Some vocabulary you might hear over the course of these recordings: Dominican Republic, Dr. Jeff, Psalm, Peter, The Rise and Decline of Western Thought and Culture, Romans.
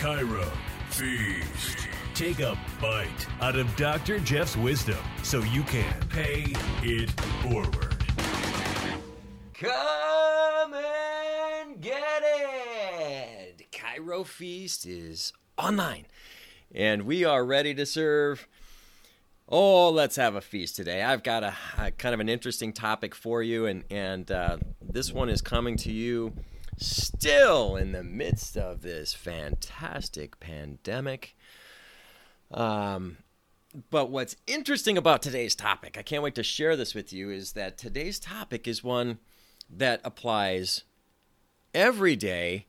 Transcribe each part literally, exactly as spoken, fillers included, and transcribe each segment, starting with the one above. Cairo, feast. Take a bite out of Doctor Jeff's wisdom so you can pay it forward. Come and get it! Cairo Feast is online, and we are ready to serve. Oh, let's have a feast today. I've got a, a kind of an interesting topic for you, and, and uh, this one is coming to you still in the midst of this fantastic pandemic. Um, but what's interesting about today's topic, I can't wait to share this with you, is that today's topic is one that applies every day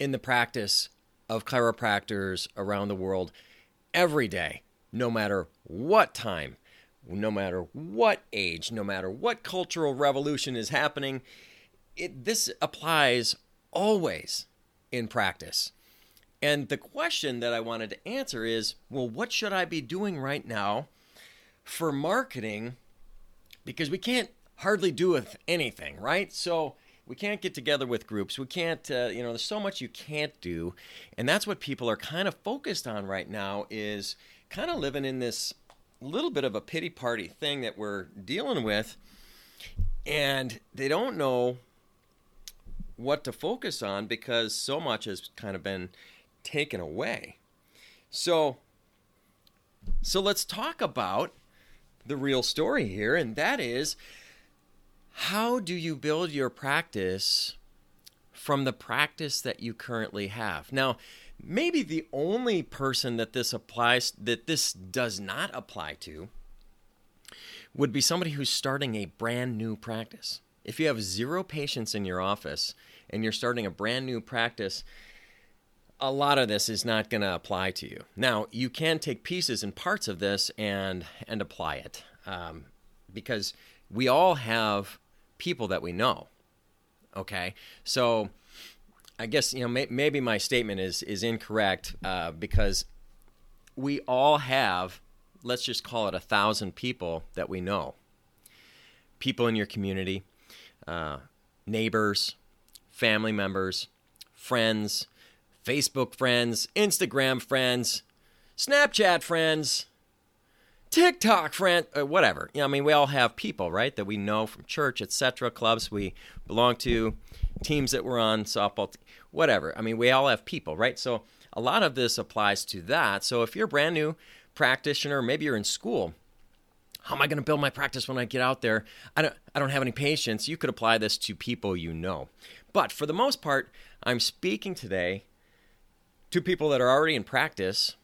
in the practice of chiropractors around the world every day. No matter what time, no matter what age, no matter what cultural revolution is happening, it, this applies always in practice. And the question that I wanted to answer is, well, what should I be doing right now for marketing? Because we can't hardly do with anything, right? So we can't get together with groups. We can't, uh, you know, there's so much you can't do. And that's what people are kind of focused on right now, is kind of living in this little bit of a pity party thing that we're dealing with, and they don't know what to focus on because so much has kind of been taken away. So, so let's talk about the real story here, and that is, how do you build your practice from the practice that you currently have? Now, maybe the only person that this applies, that this does not apply to, would be somebody who's starting a brand new practice. If you have zero patients in your office and you're starting a brand new practice, a lot of this is not going to apply to you. Now, you can take pieces and parts of this and and apply it, um, because we all have people that we know. Okay, so I guess, you know, may, maybe my statement is is incorrect, uh, because we all have, let's just call it a thousand people that we know. People in your community, uh, neighbors, family members, friends, Facebook friends, Instagram friends, Snapchat friends, TikTok friend, whatever. You know, I mean, we all have people, right, that we know from church, et cetera, clubs we belong to, teams that we're on, softball, whatever. I mean, we all have people, right? So a lot of this applies to that. So if you're a brand new practitioner, maybe you're in school, how am I going to build my practice when I get out there? I don't, I don't have any patients. You could apply this to people you know. But for the most part, I'm speaking today to people that are already in practice.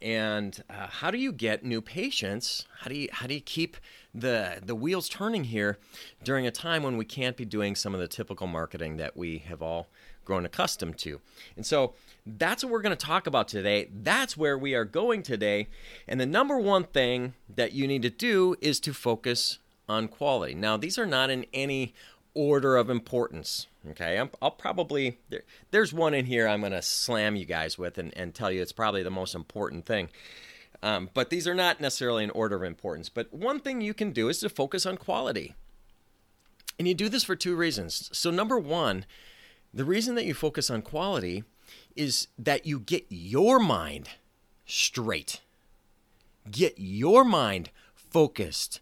And uh, how do you get new patients? How do you how do you keep the the wheels turning here during a time when we can't be doing some of the typical marketing that we have all grown accustomed to? And so that's what we're going to talk about today. That's where we are going today. And the number one thing that you need to do is to focus on quality. Now, these are not in any order of importance. Okay, I'm, I'll probably, there, there's one in here I'm going to slam you guys with and, and tell you it's probably the most important thing. Um, but these are not necessarily in order of importance. But one thing you can do is to focus on quality. And you do this for two reasons. So number one, the reason that you focus on quality is that you get your mind straight. Get your mind focused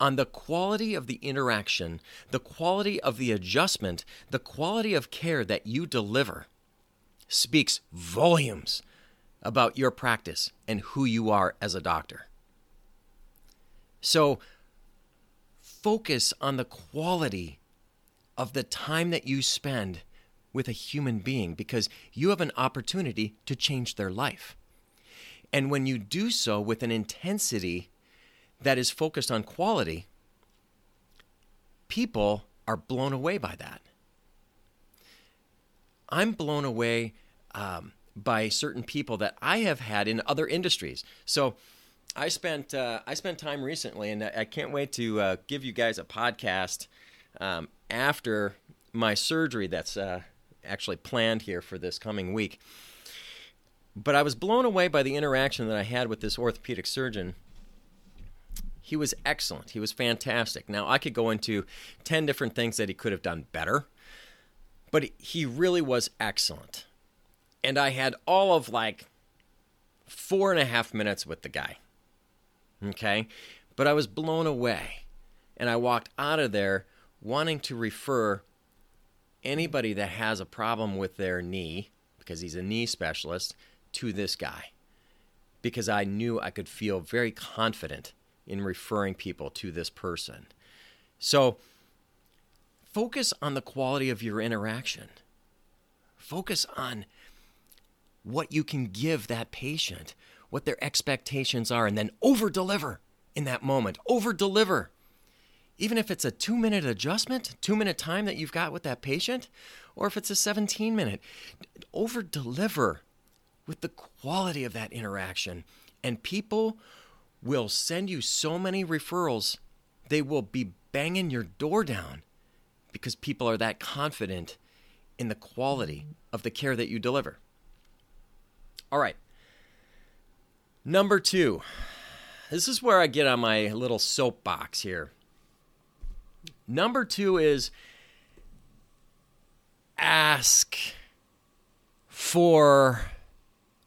on the quality of the interaction, the quality of the adjustment, the quality of care that you deliver speaks volumes about your practice and who you are as a doctor. So focus on the quality of the time that you spend with a human being, because you have an opportunity to change their life. And when you do so with an intensity that is focused on quality, people are blown away by that. I'm blown away um, by certain people that I have had in other industries. So I spent uh, I spent time recently, and I can't wait to uh, give you guys a podcast um, after my surgery that's uh, actually planned here for this coming week. But I was blown away by the interaction that I had with this orthopedic surgeon. He was excellent. He was fantastic. Now, I could go into ten different things that he could have done better, but he really was excellent. And I had all of like four and a half minutes with the guy. Okay? But I was blown away. And I walked out of there wanting to refer anybody that has a problem with their knee, because he's a knee specialist, to this guy. Because I knew I could feel very confident in referring people to this person. So focus on the quality of your interaction. Focus on what you can give that patient, what their expectations are, and then over-deliver in that moment. Over-deliver. Even if it's a two-minute adjustment, two-minute time that you've got with that patient, or if it's a seventeen-minute, over-deliver with the quality of that interaction. And people will send you so many referrals, they will be banging your door down because people are that confident in the quality of the care that you deliver. All right. Number two. This is where I get on my little soapbox here. Number two is ask for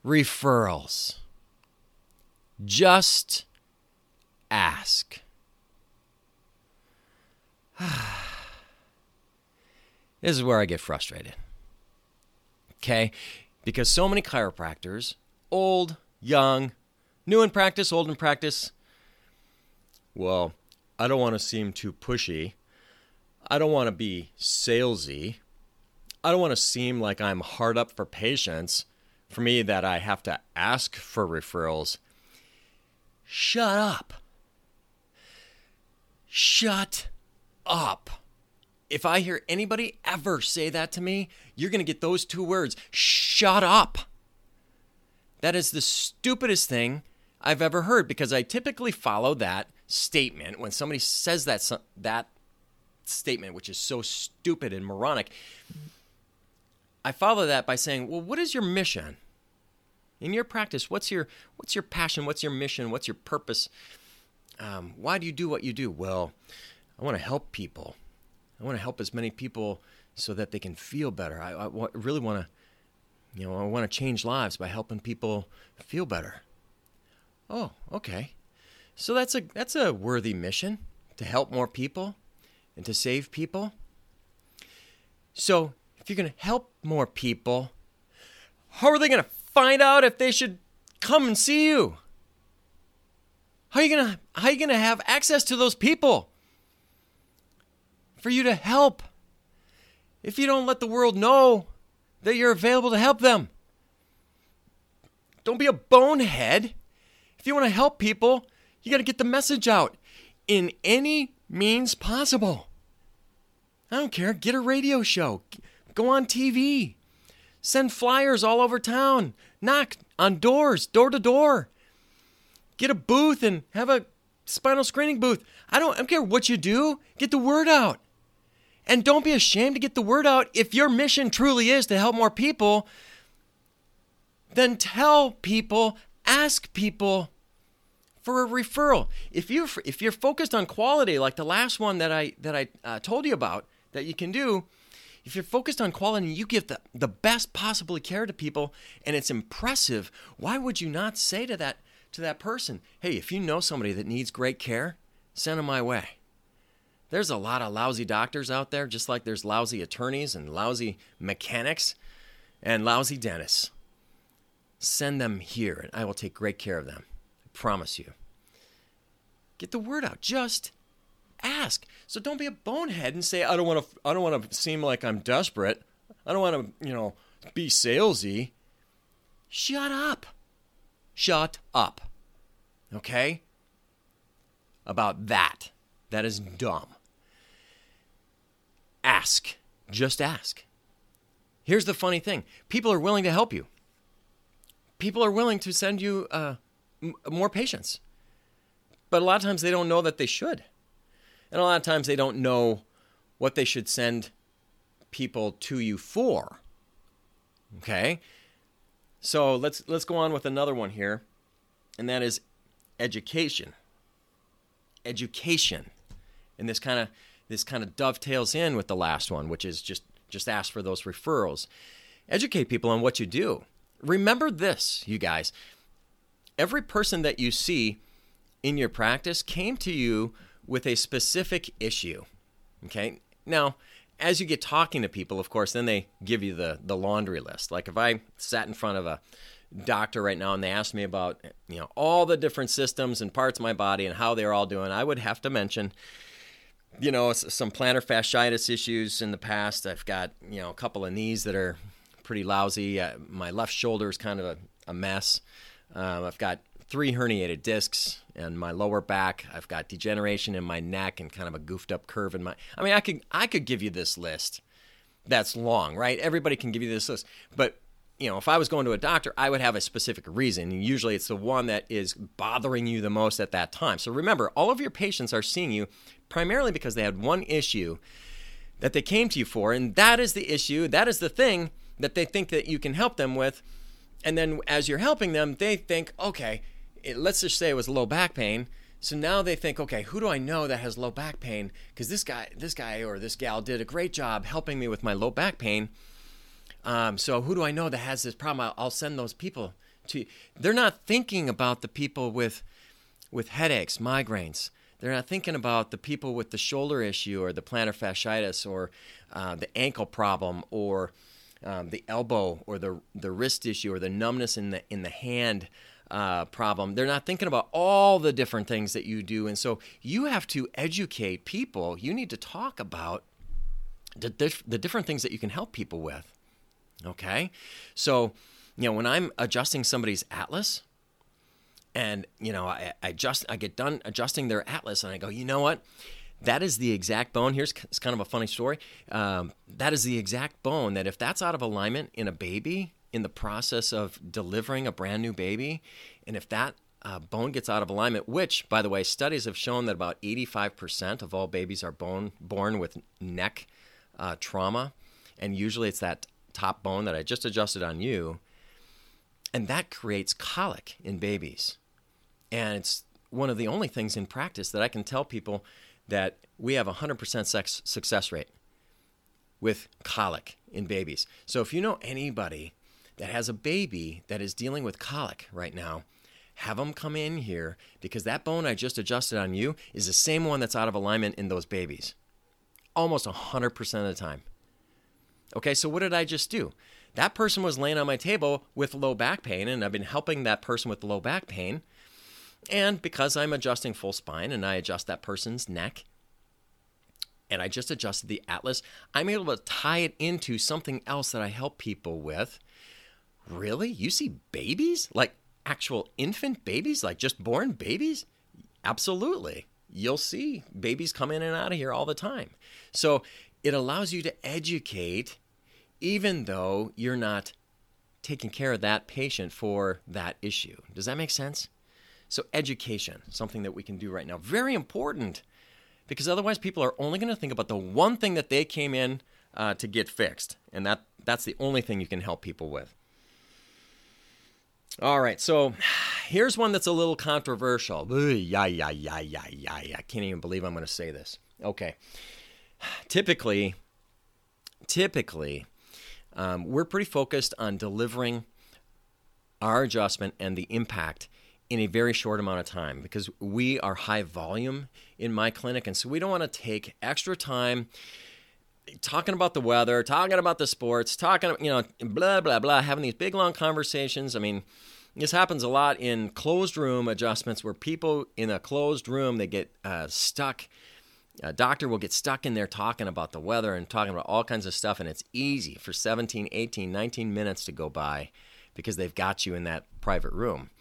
referrals. Just ask. This is where I get frustrated. Okay? Because so many chiropractors, old, young, new in practice, old in practice, well, I don't want to seem too pushy. I don't want to be salesy. I don't want to seem like I'm hard up for patients. For me, that I have to ask for referrals. Shut up. Shut up. If I hear anybody ever say that to me, you're going to get those two words. Shut up. That is the stupidest thing I've ever heard, because I typically follow that statement. When somebody says that that statement, which is so stupid and moronic, I follow that by saying, well, what is your mission? In your practice, what's your what's your passion? What's your mission? What's your purpose? Um, why do you do what you do? Well, I want to help people. I want to help as many people so that they can feel better. I, I w- really want to, you know, I want to change lives by helping people feel better. Oh, okay. So that's a that's a worthy mission, to help more people and to save people. So if you're going to help more people, how are they going to find out if they should come and see you? How are you going to how are you going to have access to those people? For you to help, if you don't let the world know that you're available to help them. Don't be a bonehead. If you want to help people, you got to get the message out in any means possible. I don't care. Get a radio show. Go on T V. Send flyers all over town. Knock on doors, door to door. Get a booth and have a spinal screening booth. I don't, I don't care what you do. Get the word out. And don't be ashamed to get the word out. If your mission truly is to help more people, then tell people, ask people for a referral. If you if you're focused on quality, like the last one that I that I uh, told you about that you can do, if you're focused on quality and you give the, the best possible care to people and it's impressive, why would you not say to that to that person, hey, if you know somebody that needs great care, send them my way. There's a lot of lousy doctors out there, just like there's lousy attorneys and lousy mechanics and lousy dentists. Send them here, and I will take great care of them. I promise you. Get the word out. Just ask. So don't be a bonehead and say, I don't want to. I don't want to seem like I'm desperate. I don't want to, you know, be salesy. Shut up. Shut up. Okay? About that. That is dumb. Ask. Just ask. Here's the funny thing. People are willing to help you. People are willing to send you uh, m- more patients. But a lot of times they don't know that they should. And a lot of times they don't know what they should send people to you for. Okay? So let's let's go on with another one here. And that is education. Education. And this kind of this kind of dovetails in with the last one, which is just, just ask for those referrals. Educate people on what you do. Remember this, you guys. Every person that you see in your practice came to you with a specific issue, okay? Now, as you get talking to people, of course, then they give you the, the laundry list. Like if I sat in front of a doctor right now and they asked me about, you know, all the different systems and parts of my body and how they're all doing, I would have to mention, you know, some plantar fasciitis issues in the past. I've got, you know, a couple of knees that are pretty lousy. Uh, my left shoulder is kind of a, a mess. Um, I've got three herniated discs and my lower back. I've got degeneration in my neck and kind of a goofed up curve in my, I mean, I could, I could give you this list. That's long, right? Everybody can give you this list, but you know, if I was going to a doctor, I would have a specific reason. And usually it's the one that is bothering you the most at that time. So remember, all of your patients are seeing you primarily because they had one issue that they came to you for. And that is the issue. That is the thing that they think that you can help them with. And then as you're helping them, they think, okay, it, let's just say it was low back pain. So now they think, okay, who do I know that has low back pain? Because this guy, this guy or this gal did a great job helping me with my low back pain. Um, so who do I know that has this problem? I'll, I'll send those people to you. They're not thinking about the people with with headaches, migraines. They're not thinking about the people with the shoulder issue or the plantar fasciitis or uh, the ankle problem or um, the elbow or the the wrist issue or the numbness in the in the hand uh, problem. They're not thinking about all the different things that you do. And so you have to educate people. You need to talk about the dif- the different things that you can help people with. Okay, so, you know, when I'm adjusting somebody's atlas and, you know, I, I just, I get done adjusting their atlas and I go, you know what, that is the exact bone. Here's it's kind of a funny story. Um, that is the exact bone that if that's out of alignment in a baby, in the process of delivering a brand new baby, and if that uh, bone gets out of alignment, which, by the way, studies have shown that about eighty-five percent of all babies are bone, born with neck uh, trauma, and usually it's that top bone that I just adjusted on you, and that creates colic in babies. And it's one of the only things in practice that I can tell people that we have a one hundred percent success rate with colic in babies. So if you know anybody that has a baby that is dealing with colic right now, have them come in here because that bone I just adjusted on you is the same one that's out of alignment in those babies almost one hundred percent of the time. Okay, so what did I just do? That person was laying on my table with low back pain, and I've been helping that person with low back pain. And because I'm adjusting full spine and I adjust that person's neck, and I just adjusted the atlas, I'm able to tie it into something else that I help people with. Really? You see babies? Like actual infant babies? Like just born babies? Absolutely. You'll see babies come in and out of here all the time. So it allows you to educate even though you're not taking care of that patient for that issue. Does that make sense? So education, something that we can do right now. Very important because otherwise people are only going to think about the one thing that they came in uh, to get fixed. And that that's the only thing you can help people with. All right, so here's one that's a little controversial. Ooh, yeah, yeah, yeah, yeah, yeah, yeah. I can't even believe I'm going to say this. Okay. Typically, typically, um, we're pretty focused on delivering our adjustment and the impact in a very short amount of time because we are high volume in my clinic. And so we don't want to take extra time talking about the weather, talking about the sports, talking, you know, blah, blah, blah, having these big, long conversations. I mean, this happens a lot in closed room adjustments where people in a closed room, they get uh, stuck. A doctor will get stuck in there talking about the weather and talking about all kinds of stuff, and it's easy for seventeen, eighteen, nineteen minutes to go by because they've got you in that private room.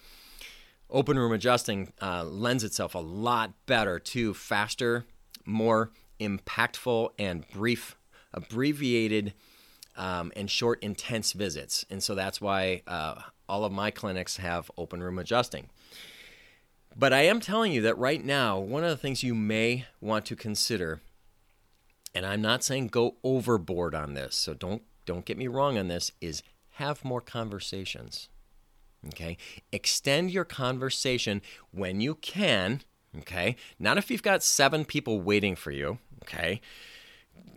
Open room adjusting uh, lends itself a lot better to faster, more impactful and brief, abbreviated um, and short, intense visits. And so that's why uh, all of my clinics have open room adjusting. But I am telling you that right now, one of the things you may want to consider, and I'm not saying go overboard on this, so don't don't get me wrong on this, is have more conversations, okay? Extend your conversation when you can, okay? Not if you've got seven people waiting for you, okay?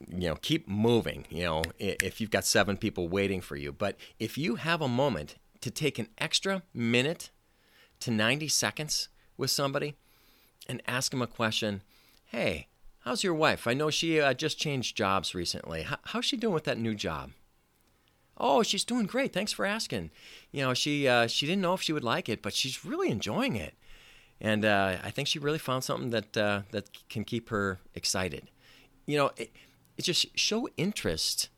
you know, keep moving, you know, if you've got seven people waiting for you. But if you have a moment to take an extra minute to ninety seconds with somebody and ask them a question, hey, how's your wife? I know she uh, just changed jobs recently. How, how's she doing with that new job? Oh, she's doing great. Thanks for asking. You know, she uh, she didn't know if she would like it, but she's really enjoying it. And uh, I think she really found something that uh, that can keep her excited. You know, it, it just show interest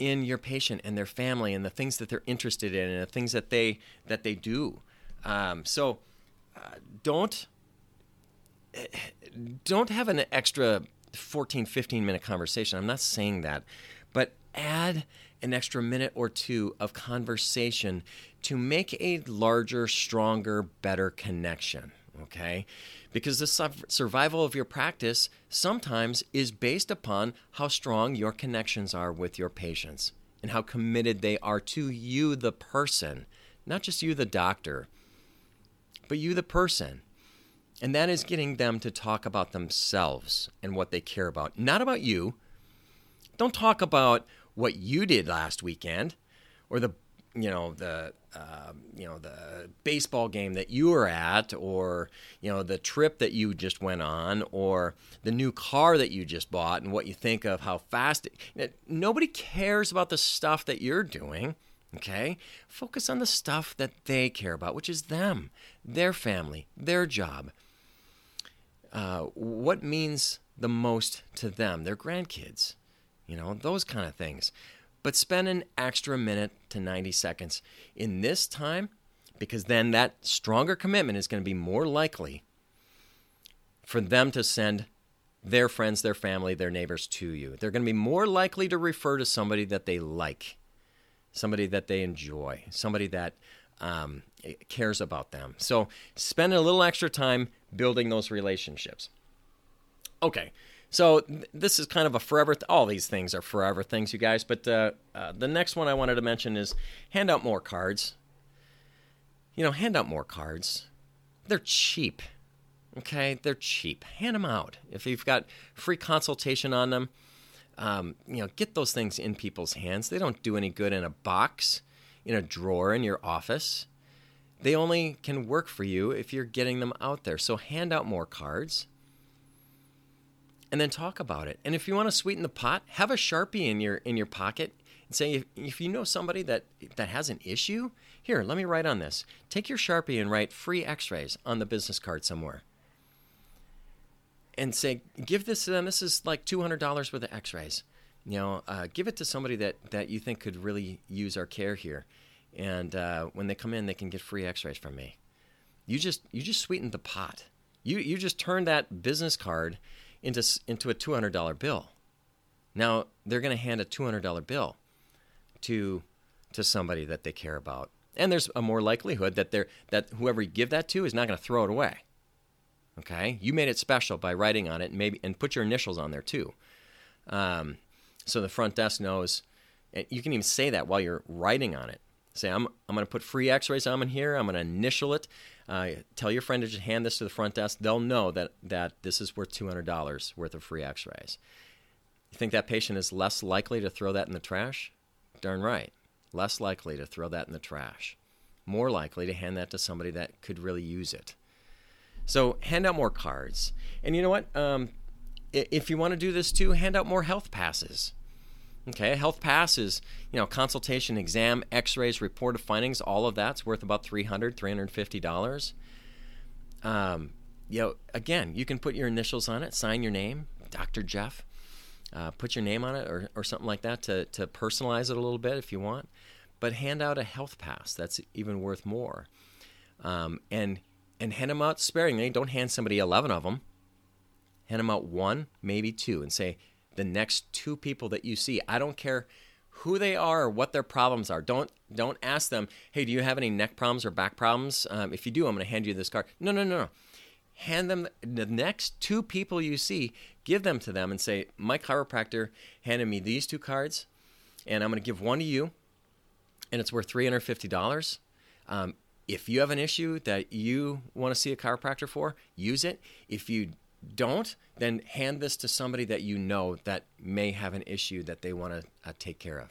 in your patient and their family and the things that they're interested in and the things that they that they do. Um, so uh, don't don't have an extra fourteen, fifteen minute conversation. I'm not saying that, but add an extra minute or two of conversation to make a larger, stronger, better connection, okay? Because the su- survival of your practice sometimes is based upon how strong your connections are with your patients and how committed they are to you, the person, not just you, the doctor, but you, the person. And that is getting them to talk about themselves and what they care about, not about you. Don't talk about what you did last weekend, or the you know the uh, you know the baseball game that you were at, or you know the trip that you just went on, or the new car that you just bought, and what you think of how fast. It, you know, nobody cares about the stuff that you're doing. Okay, focus on the stuff that they care about, which is them, their family, their job. Uh, what means the most to them? Their grandkids. You know, those kind of things. But spend an extra minute to ninety seconds in this time, because then that stronger commitment is going to be more likely for them to send their friends, their family, their neighbors to you. They're going to be more likely to refer to somebody that they like, somebody that they enjoy, somebody that um, cares about them. So spend a little extra time building those relationships. Okay. So this is kind of a forever, th- all these things are forever things, you guys, but uh, uh, the next one I wanted to mention is hand out more cards. You know, hand out more cards. They're cheap, okay? They're cheap. Hand them out. If you've got free consultation on them, um, you know, get those things in people's hands. They don't do any good in a box, in a drawer in your office. They only can work for you if you're getting them out there. So hand out more cards. And then talk about it. And if you want to sweeten the pot, have a Sharpie in your in your pocket and say, if, if you know somebody that, that has an issue, here, let me write on this. Take your Sharpie and write free x-rays on the business card somewhere. And say, give this to them. This is like two hundred dollars worth of x-rays. You know, uh, give it to somebody that, that you think could really use our care here. And uh, when they come in, they can get free x-rays from me. You just you just sweetened the pot. You, you just turned that business card into into a two hundred dollars bill. Now, they're going to hand a two hundred dollars bill to to somebody that they care about. And there's a more likelihood that they're that whoever you give that to is not going to throw it away. Okay? You made it special by writing on it, and maybe and put your initials on there too. Um, so the front desk knows. You can even say that while you're writing on it. Say, I'm I'm going to put free x-rays on here. I'm going to initial it. Uh, tell your friend to just hand this to the front desk. They'll know that, that this is worth two hundred dollars worth of free x-rays. You think that patient is less likely to throw that in the trash? Darn right. Less likely to throw that in the trash. More likely to hand that to somebody that could really use it. So hand out more cards. And you know what? Um, if you want to do this too, hand out more health passes. Okay, a health pass is, you know, consultation, exam, x-rays, report of findings, all of that's worth about three hundred dollars, three hundred fifty dollars. Um, you know, again, you can put your initials on it, sign your name, Doctor Jeff, uh, put your name on it or, or something like that to, to personalize it a little bit if you want. But hand out a health pass that's even worth more. Um, and, and hand them out sparingly. Don't hand somebody eleven of them. Hand them out one, maybe two, and say, the next two people that you see, I don't care who they are or what their problems are. Don't don't ask them, hey, do you have any neck problems or back problems? Um, if you do, I'm going to hand you this card. No, no, no, no. Hand them the next two people you see, give them to them and say, my chiropractor handed me these two cards, and I'm going to give one to you, and it's worth three hundred fifty dollars. Um, if you have an issue that you want to see a chiropractor for, use it. If you don't, then hand this to somebody that you know that may have an issue that they want to uh, take care of.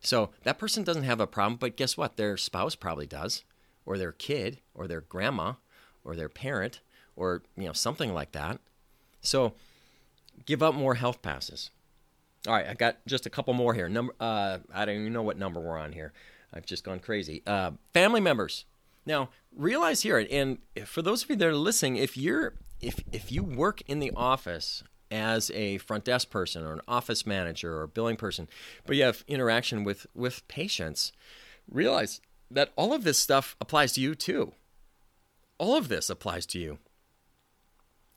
So that person doesn't have a problem, but guess what? Their spouse probably does, or their kid, or their grandma, or their parent, or you know something like that. So give up more health passes. All right, I got just a couple more here. Number, uh, I don't even know what number we're on here. I've just gone crazy. Uh, family members. Now realize here, and for those of you that are listening, if you're if if you work in the office as a front desk person or an office manager or a billing person, but you have interaction with with patients, realize that all of this stuff applies to you too. All of this applies to you.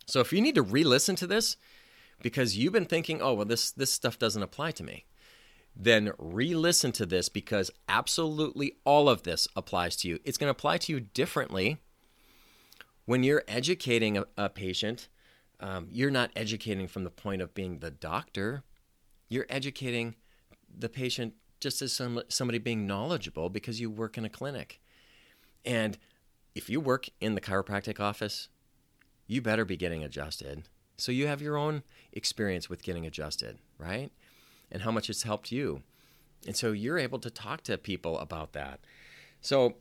So if you need to re-listen to this because you've been thinking, oh, well, this, this stuff doesn't apply to me, then re-listen to this because absolutely all of this applies to you. It's going to apply to you differently when you're educating a, a patient. Um, you're not educating from the point of being the doctor. You're educating the patient just as some, somebody being knowledgeable because you work in a clinic. And if you work in the chiropractic office, you better be getting adjusted. So you have your own experience with getting adjusted, right? And how much it's helped you. And so you're able to talk to people about that. So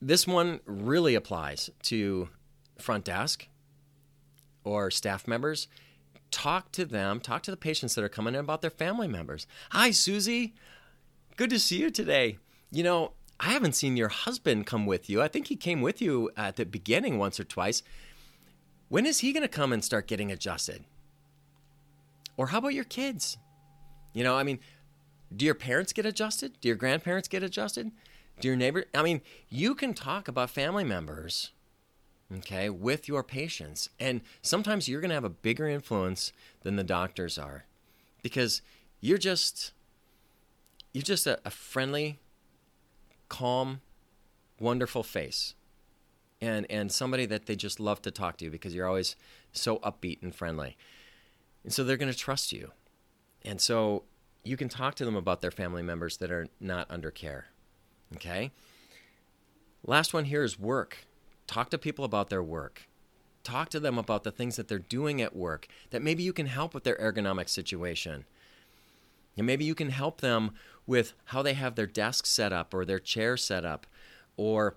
this one really applies to front desk or staff members. Talk to them. Talk to the patients that are coming in about their family members. Hi, Susie. Good to see you today. You know, I haven't seen your husband come with you. I think he came with you at the beginning once or twice. When is he going to come and start getting adjusted? Or how about your kids? You know, I mean, do your parents get adjusted? Do your grandparents get adjusted? Do your neighbor? I mean, you can talk about family members, okay, with your patients. And sometimes you're going to have a bigger influence than the doctors are because you're just, you're just a, a friendly, calm, wonderful face. And, and somebody that they just love to talk to because you're always so upbeat and friendly. And so they're going to trust you. And so you can talk to them about their family members that are not under care. Okay? Last one here is work. Talk to people about their work. Talk to them about the things that they're doing at work that maybe you can help with their ergonomic situation. And maybe you can help them with how they have their desk set up or their chair set up or...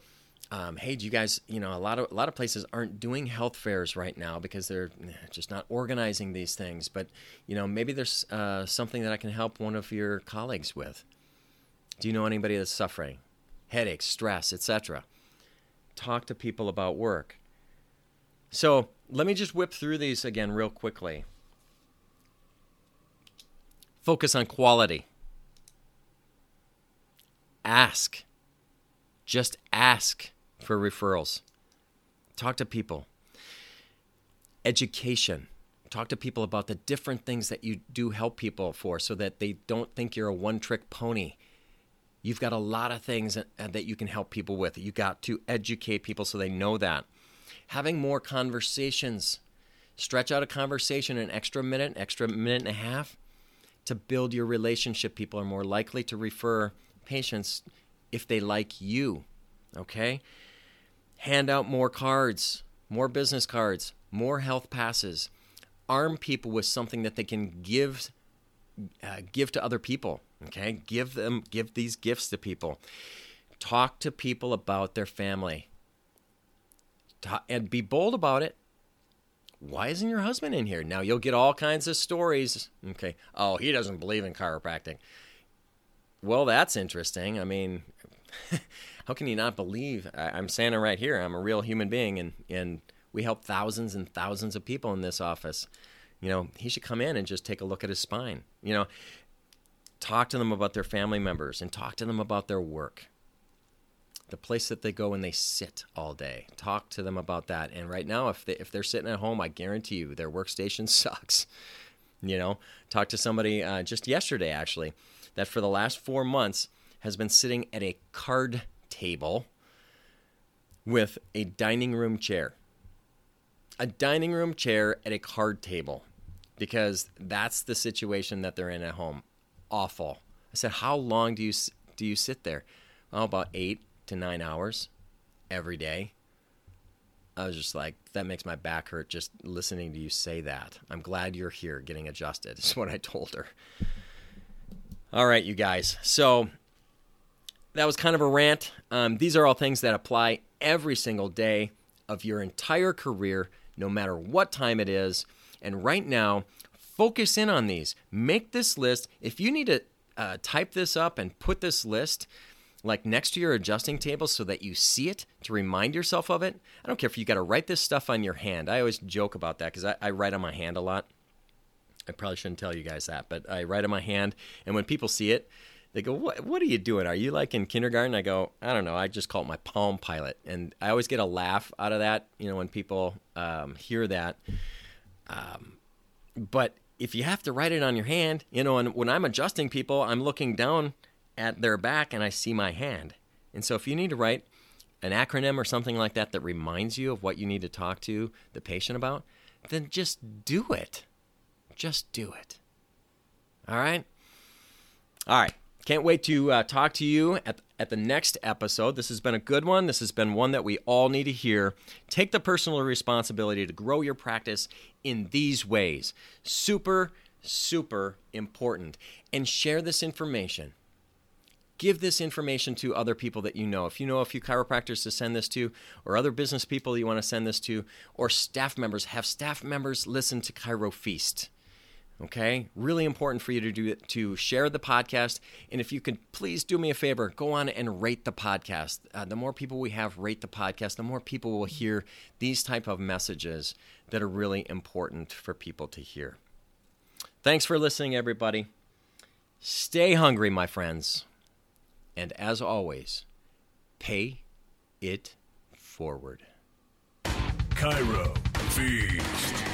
Um, hey, do you guys, you know, a lot of a lot of places aren't doing health fairs right now because they're just not organizing these things. But, you know, maybe there's uh, something that I can help one of your colleagues with. Do you know anybody that's suffering? Headaches, stress, et cetera. Talk to people about work. So let me just whip through these again real quickly. Focus on quality. Ask. Just ask for referrals. Talk to people. Education. Talk to people about the different things that you do help people for so that they don't think you're a one-trick pony. You've got a lot of things that you can help people with. You got to educate people so they know that. Having more conversations. Stretch out a conversation an extra minute, extra minute and a half to build your relationship. People are more likely to refer patients if they like you, okay? Hand out more cards, more business cards, more health passes. Arm people with something that they can give uh, give to other people, okay? Give them, give these gifts to people. Talk to people about their family. Ta- and be bold about it. Why isn't your husband in here? Now, you'll get all kinds of stories, okay? Oh, he doesn't believe in chiropractic. Well, that's interesting. I mean, how can you not believe? I, I'm saying it right here. I'm a real human being, and, and we help thousands and thousands of people in this office. You know, he should come in and just take a look at his spine. You know, talk to them about their family members and talk to them about their work, the place that they go and they sit all day. Talk to them about that. And right now, if they, if they're sitting at home, I guarantee you their workstation sucks. You know, talk to somebody uh, just yesterday, actually, that for the last four months has been sitting at a card table with a dining room chair. A dining room chair at a card table because that's the situation that they're in at home. Awful. I said, how long do you do you sit there? Oh, about eight to nine hours every day. I was just like, that makes my back hurt just listening to you say that. I'm glad you're here getting adjusted, is what I told her. All right, you guys. So that was kind of a rant. Um, these are all things that apply every single day of your entire career, no matter what time it is. And right now, focus in on these. Make this list. If you need to uh, type this up and put this list like next to your adjusting table so that you see it to remind yourself of it. I don't care if you got to write this stuff on your hand. I always joke about that because I, I write on my hand a lot. I probably shouldn't tell you guys that, but I write on my hand. And when people see it, they go, what, what are you doing? Are you like in kindergarten? I go, I don't know. I just call it my Palm Pilot. And I always get a laugh out of that, you know, when people um, hear that. Um, but if you have to write it on your hand, you know, and when I'm adjusting people, I'm looking down at their back and I see my hand. And so if you need to write an acronym or something like that that reminds you of what you need to talk to the patient about, then just do it. Just do it. All right? All right. Can't wait to uh, talk to you at, at the next episode. This has been a good one. This has been one that we all need to hear. Take the personal responsibility to grow your practice in these ways. Super, super important. And share this information. Give this information to other people that you know. If you know a few chiropractors to send this to, or other business people you want to send this to, or staff members, have staff members listen to Chiro Feast. Okay? Really important for you to do to share the podcast. And if you could, please do me a favor, go on and rate the podcast. Uh, the more people we have rate the podcast, the more people will hear these type of messages that are really important for people to hear. Thanks for listening, everybody. Stay hungry, my friends. And as always, pay it forward. Chiro Feast.